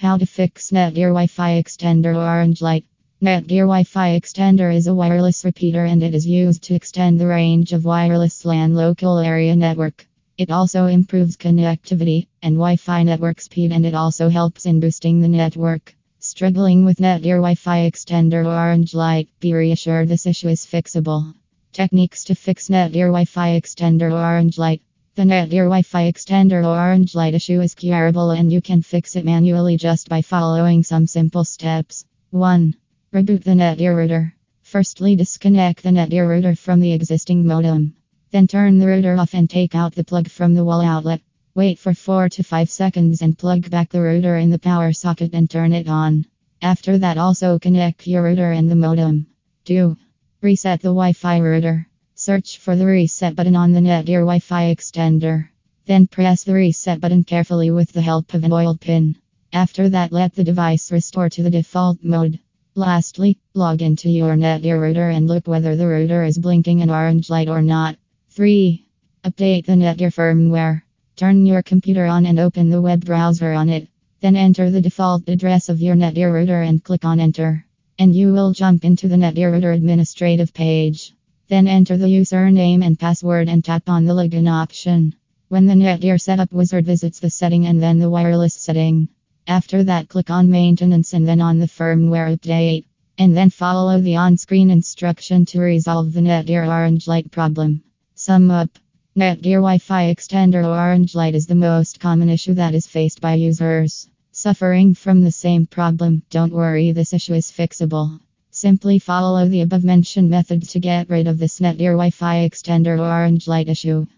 How to fix Netgear Wi-Fi extender orange light. Netgear Wi-Fi extender is a wireless repeater and it is used to extend the range of wireless LAN local area network. It also improves connectivity and Wi-Fi network speed, and it also helps in boosting the network. Struggling with Netgear Wi-Fi extender orange light? Be reassured, this issue is fixable. Techniques to fix Netgear Wi-Fi extender orange light. The Netgear Wi-Fi extender orange light issue is curable and you can fix it manually just by following some simple steps. 1. Reboot the Netgear router. Firstly, disconnect the Netgear router from the existing modem. Then turn the router off and take out the plug from the wall outlet. Wait for 4 to 5 seconds and plug back the router in the power socket and turn it on. After that, also connect your router and the modem. 2. Reset the Wi-Fi router. Search for the reset button on the Netgear Wi-Fi extender. Then press the reset button carefully with the help of an oil pin. After that, let the device restore to the default mode. Lastly, log into your Netgear router and look whether the router is blinking an orange light or not. 3. Update the Netgear firmware. Turn your computer on and open the web browser on it. Then enter the default address of your Netgear router and click on enter. And you will jump into the Netgear router administrative page. Then enter the username and password and tap on the login option. When the Netgear setup wizard visits the setting and then the wireless setting. After that, click on maintenance and then on the firmware update. And then follow the on-screen instruction to resolve the Netgear orange light problem. Sum up. Netgear Wi-Fi extender orange light is the most common issue that is faced by users suffering from the same problem. Don't worry, this issue is fixable. Simply follow the above-mentioned methods to get rid of this Netgear Wi-Fi extender orange light issue.